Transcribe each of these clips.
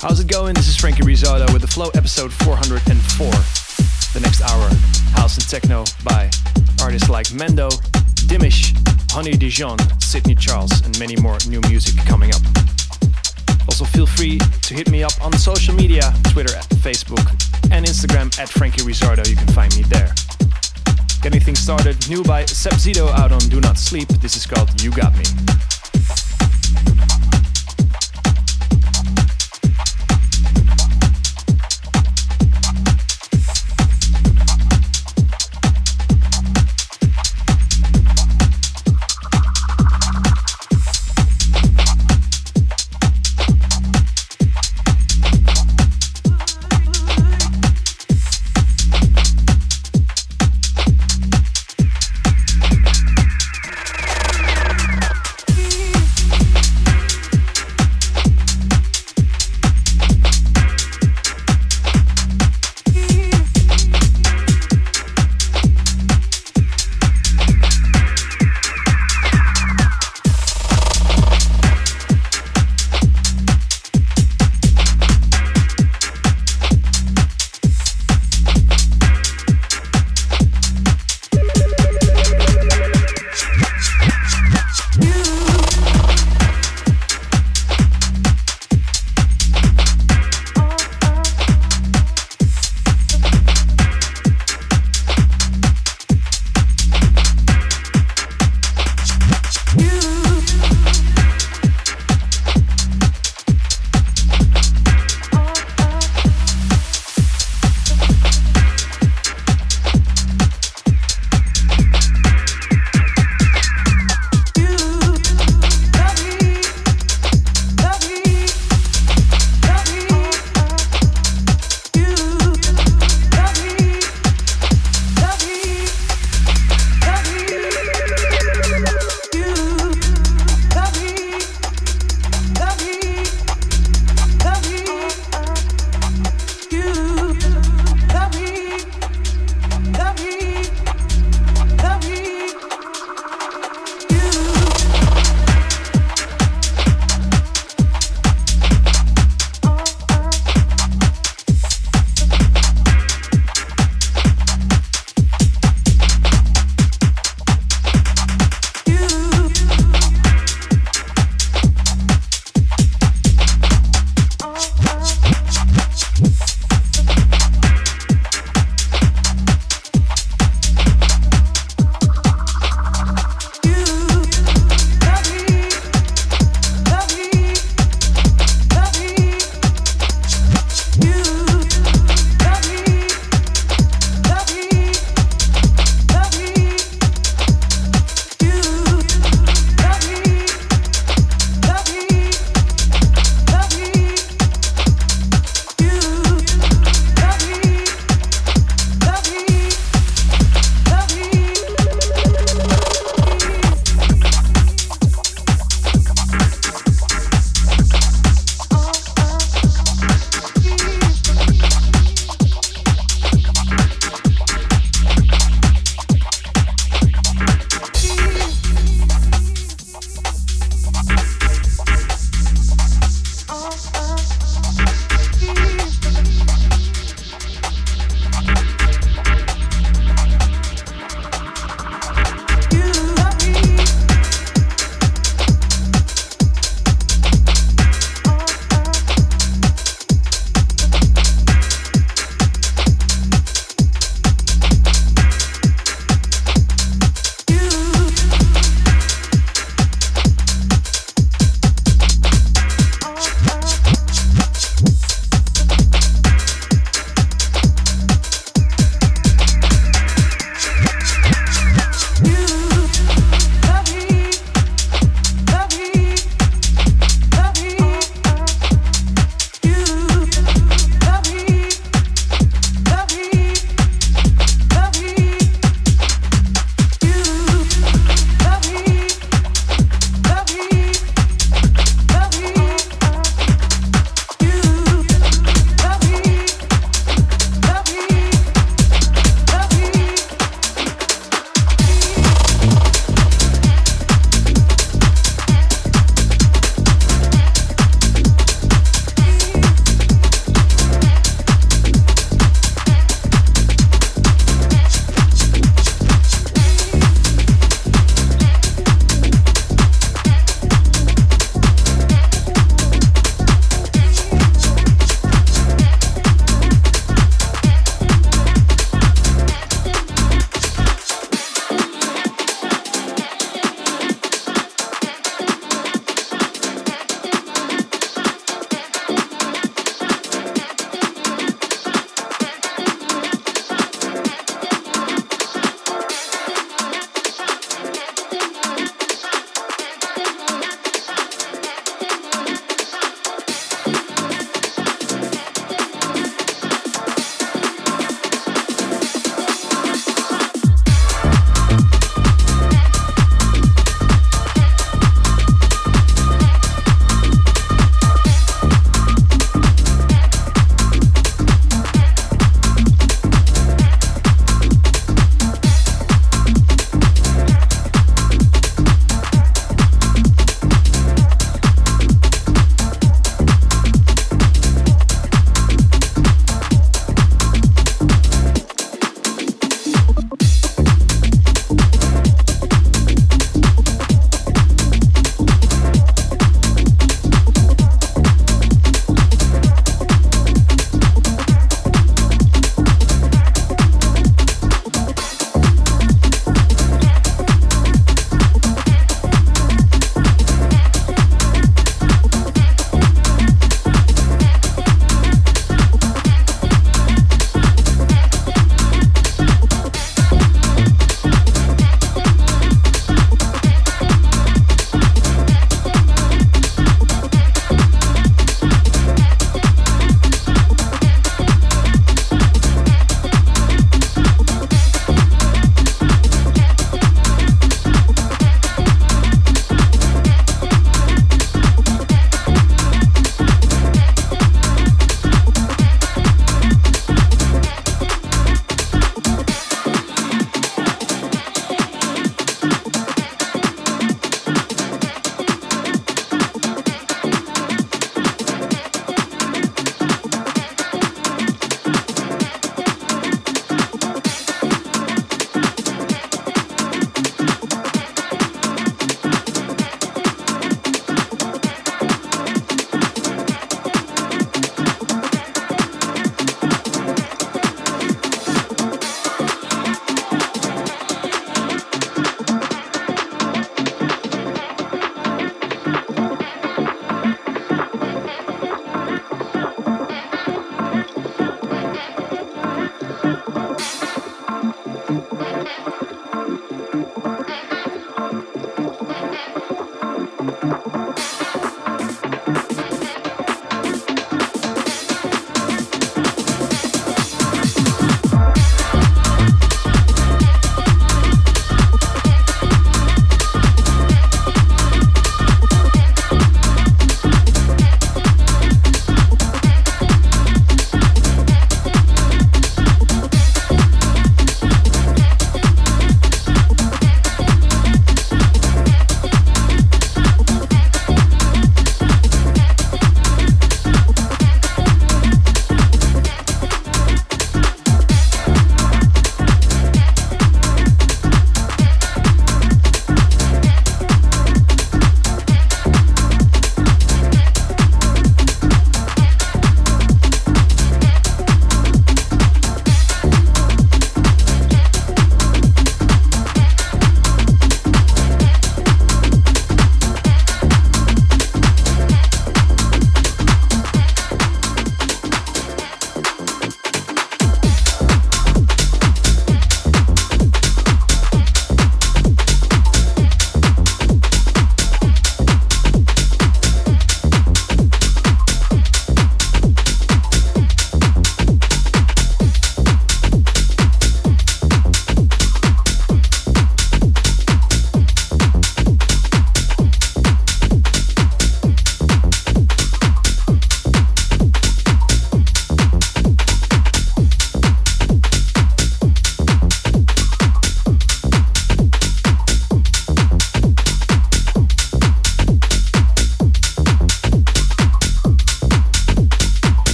How's it going? This is Frankie Rizzardo with The Flow episode 404. The next hour, house and techno by artists like Mendo, Dimish, Honey Dijon, Sydney Charles, and many more new music coming up. Also feel free to hit me up on social media, Twitter, Facebook, and Instagram at Frankie Rizzardo. You can find me there. Getting things started, new by Seb Zito out on Do Not Sleep. This is called You Got Me.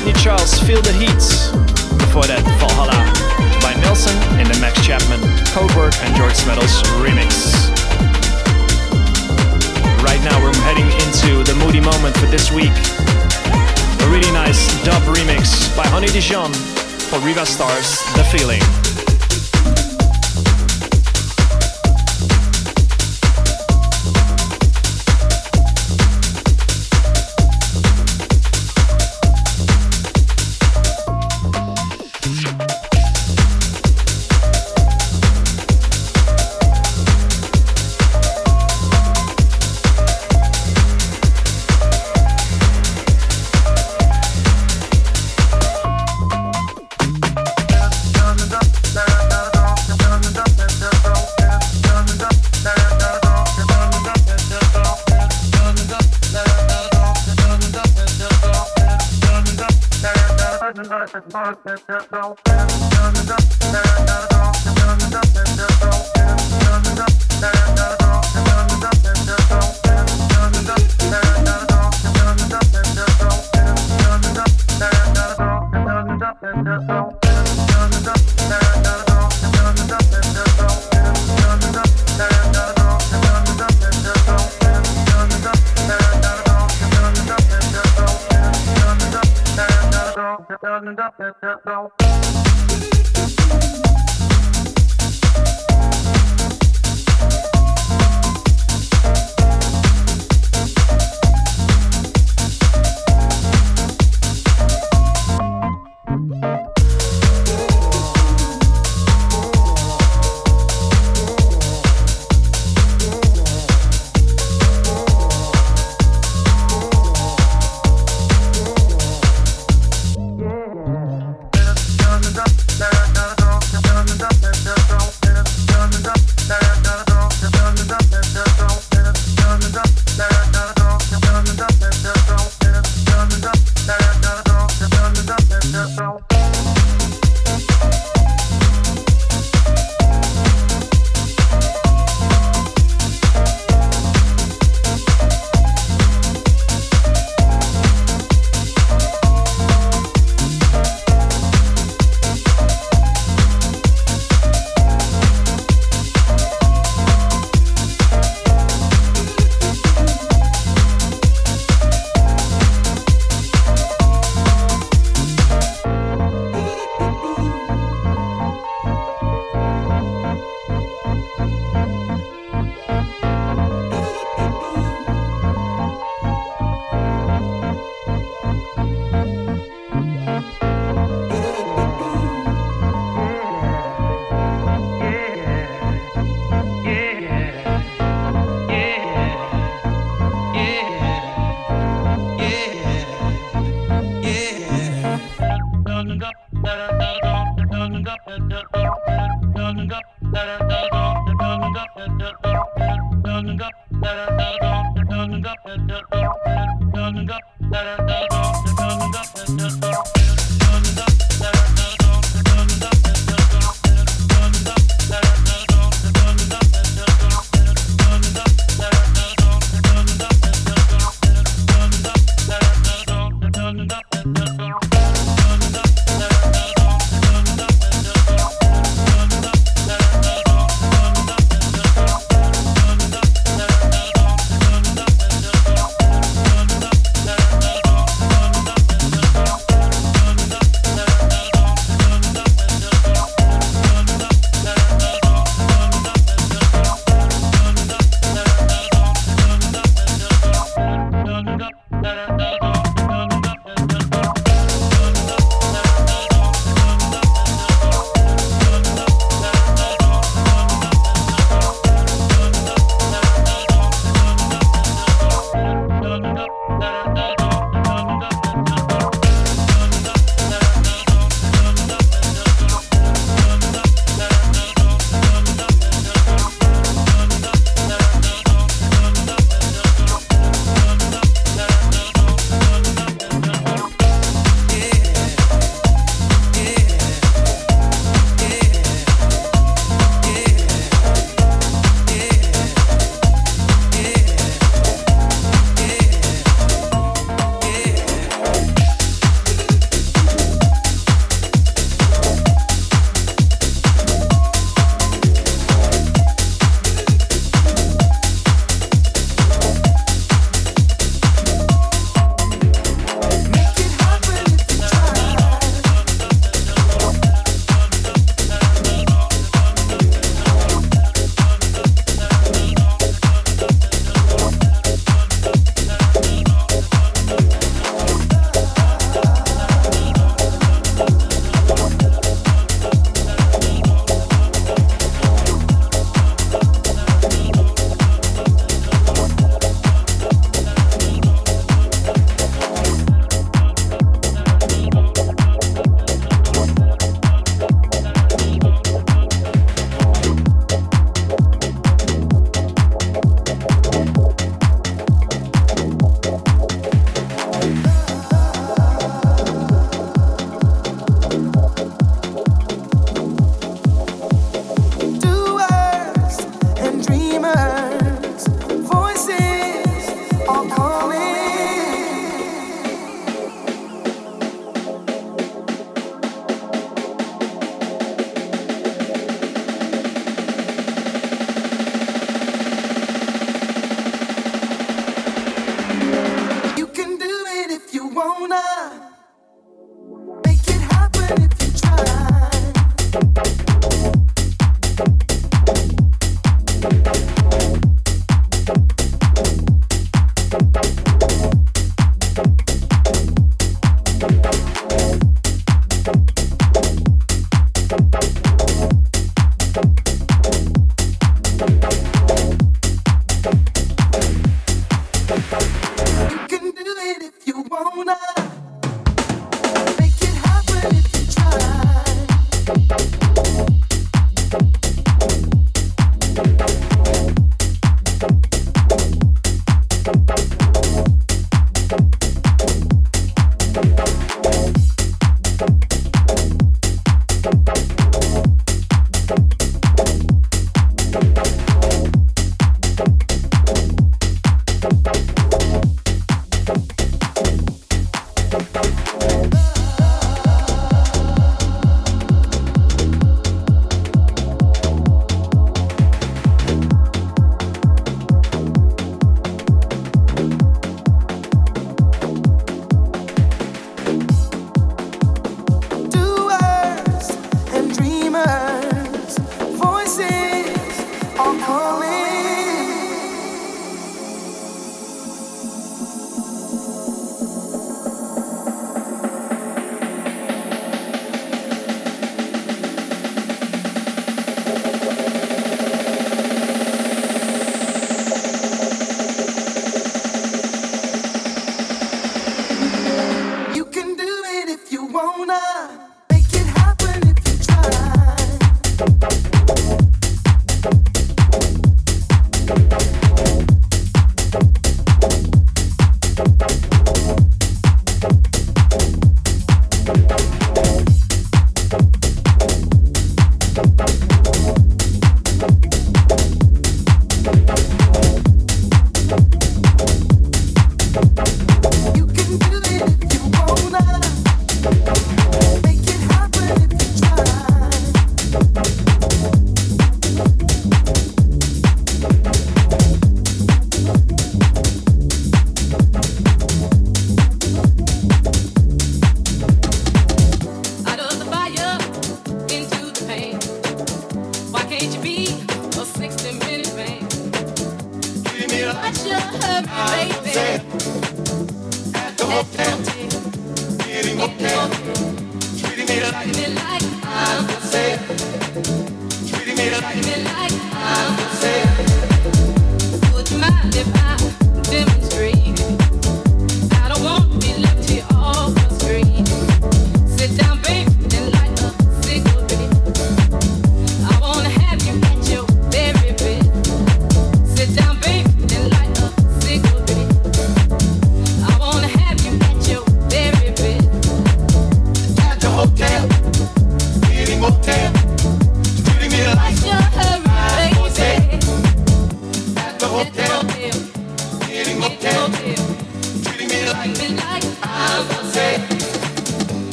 Sydney Charles, Feel the Heat. Before that, Valhalla by Nelson in the Max Chapman, Coburg and George Metals remix. Right now we're heading into the moody moment for this week. A really nice dub remix by Honey Dijon for Riva Stars, The Feeling.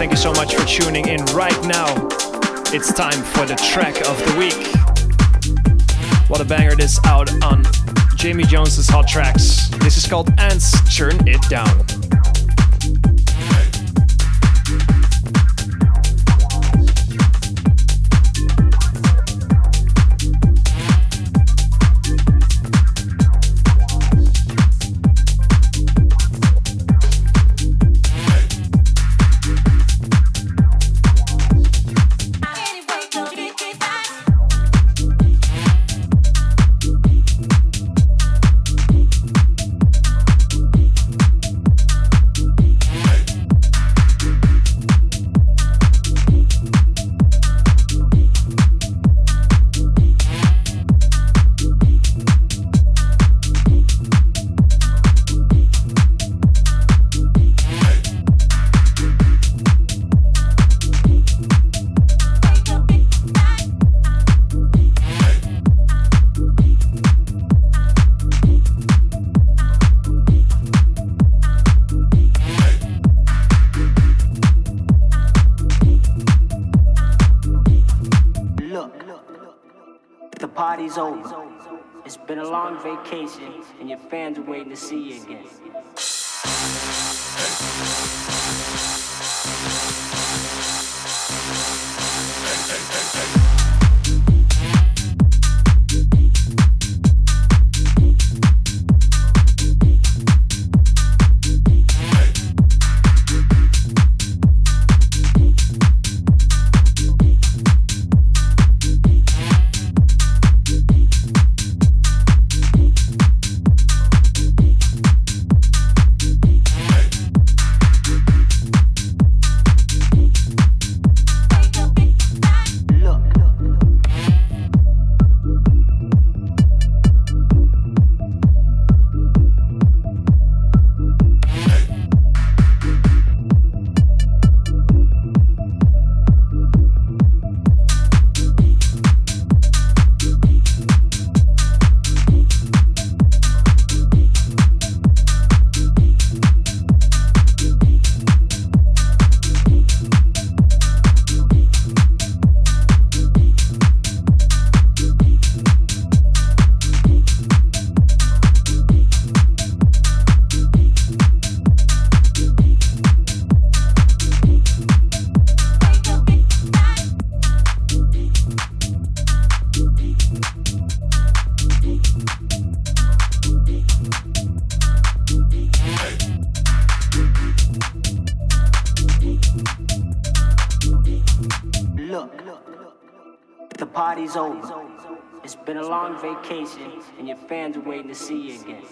Thank you so much for tuning in right now. It's time for the track of the week. What a banger this out on Jamie Jones's Hot Tracks. This is called Ants Churn It Down. Vacation and your fans are waiting to see you again. Vacation and your fans are waiting to see you again.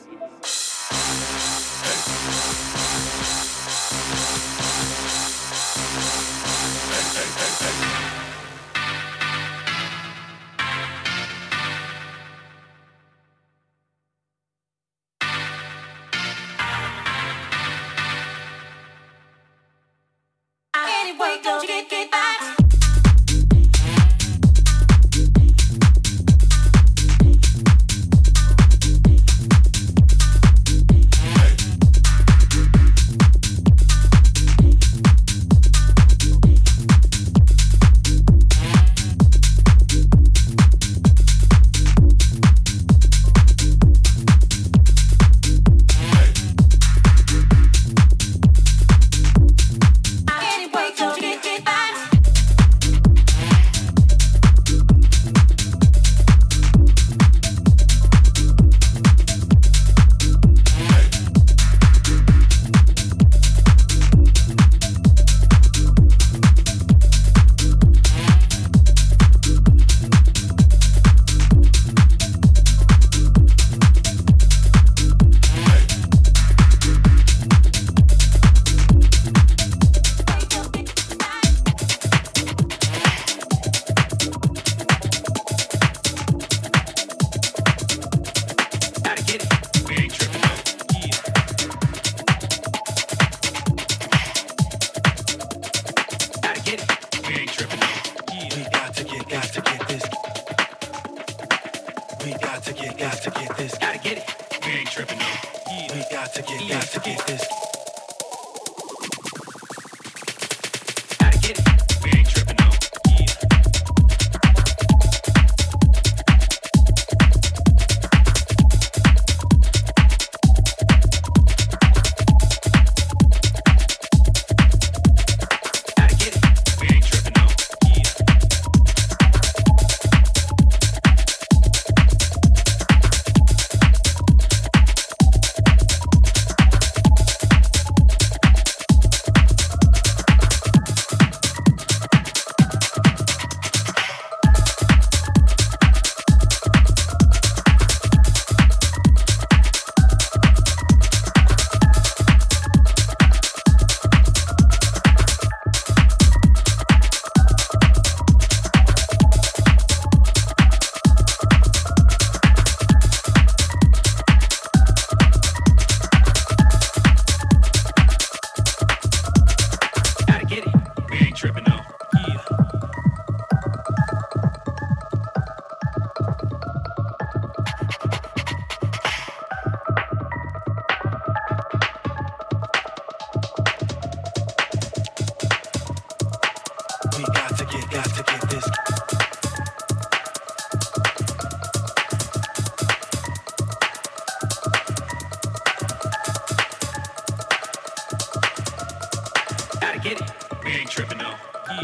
how to get it. We ain't tripping though. How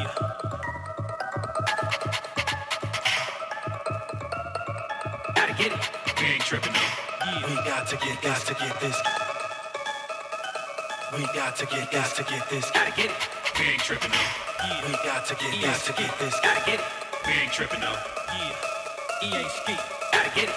to get it. We ain't tripping though. We got to get this. We got to get this. How to get it. We ain't tripping though. We got to get this. How to get it. We ain't tripping though. Yeah. EA Ski. How to get it.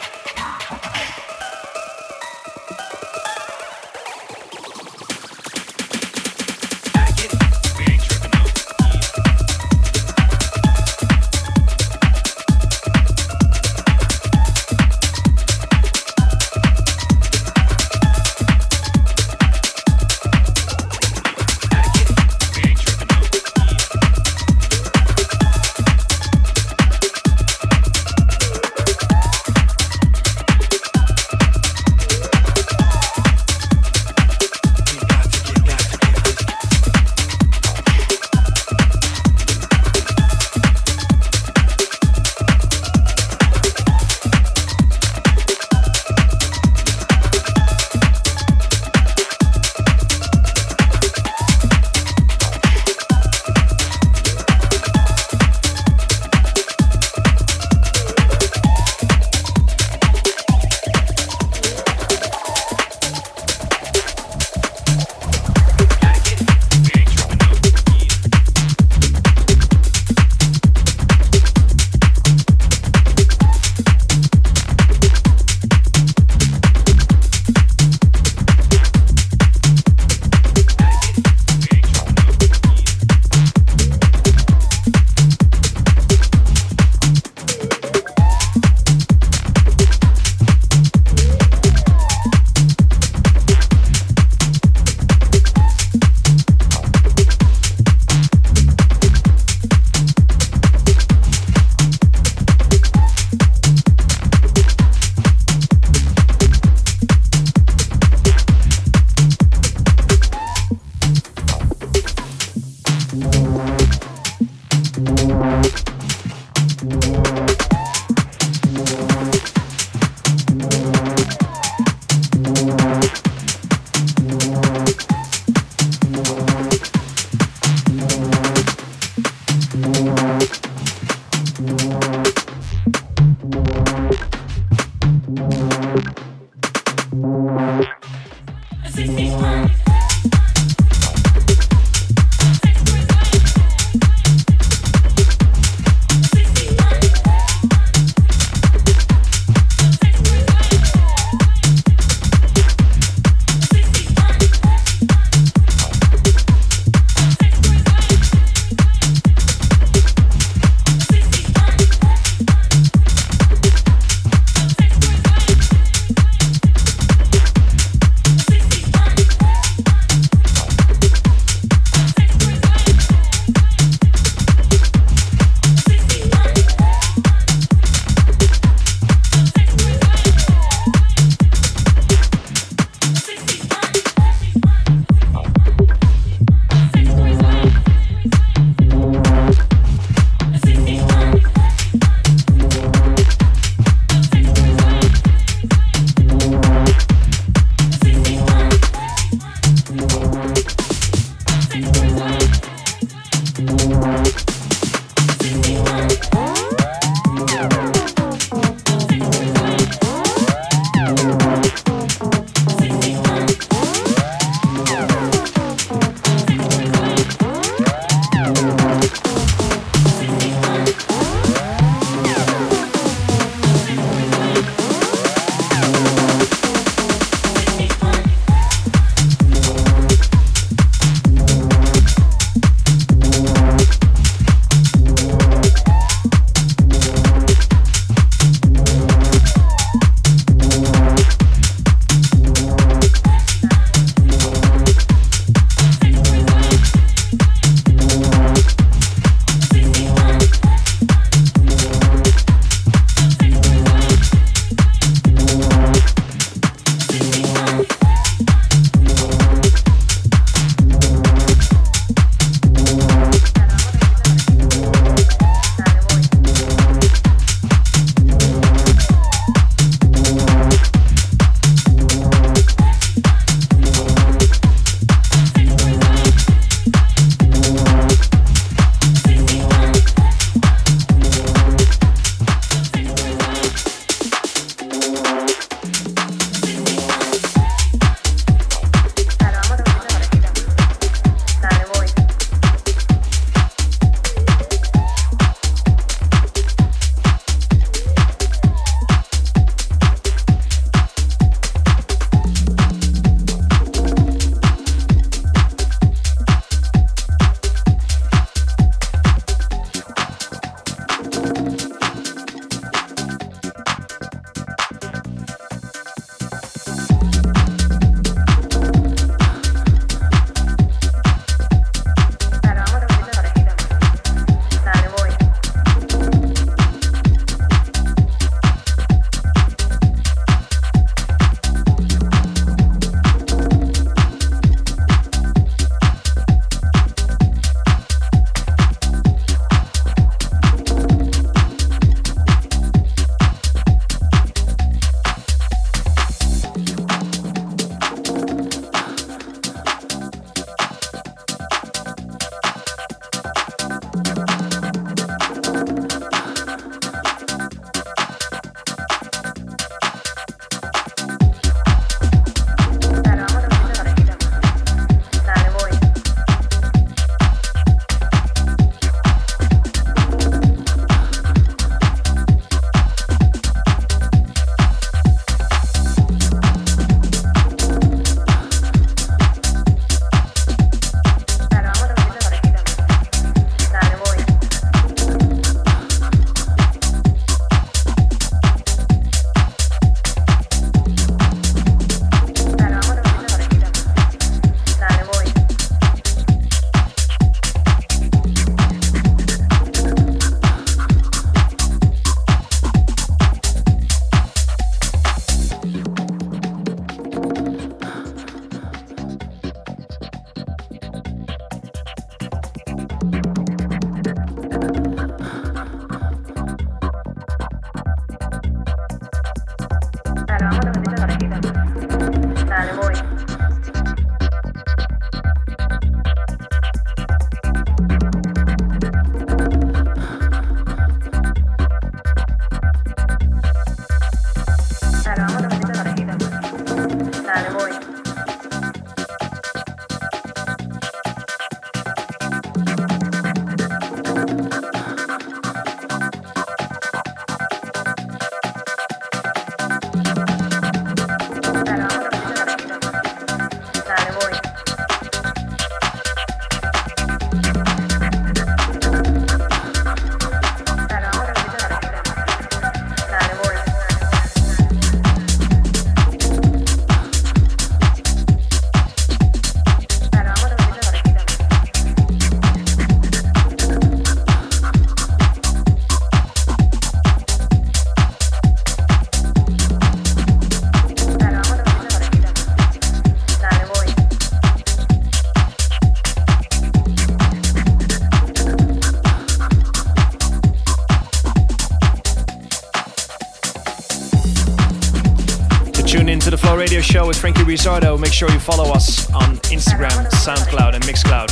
Flow Radio Show with Frankie Rizzardo. Make sure you follow us on Instagram, SoundCloud and Mixcloud.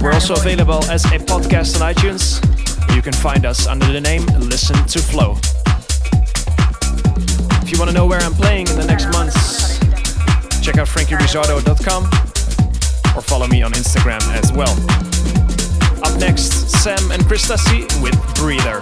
We're also available as a podcast on iTunes. You can find us under the name Listen to Flow. If you want to know where I'm playing in the next months, check out FrankieRizzardo.com or follow me on Instagram as well. Up next, Sam and Chris Tassi with Breather.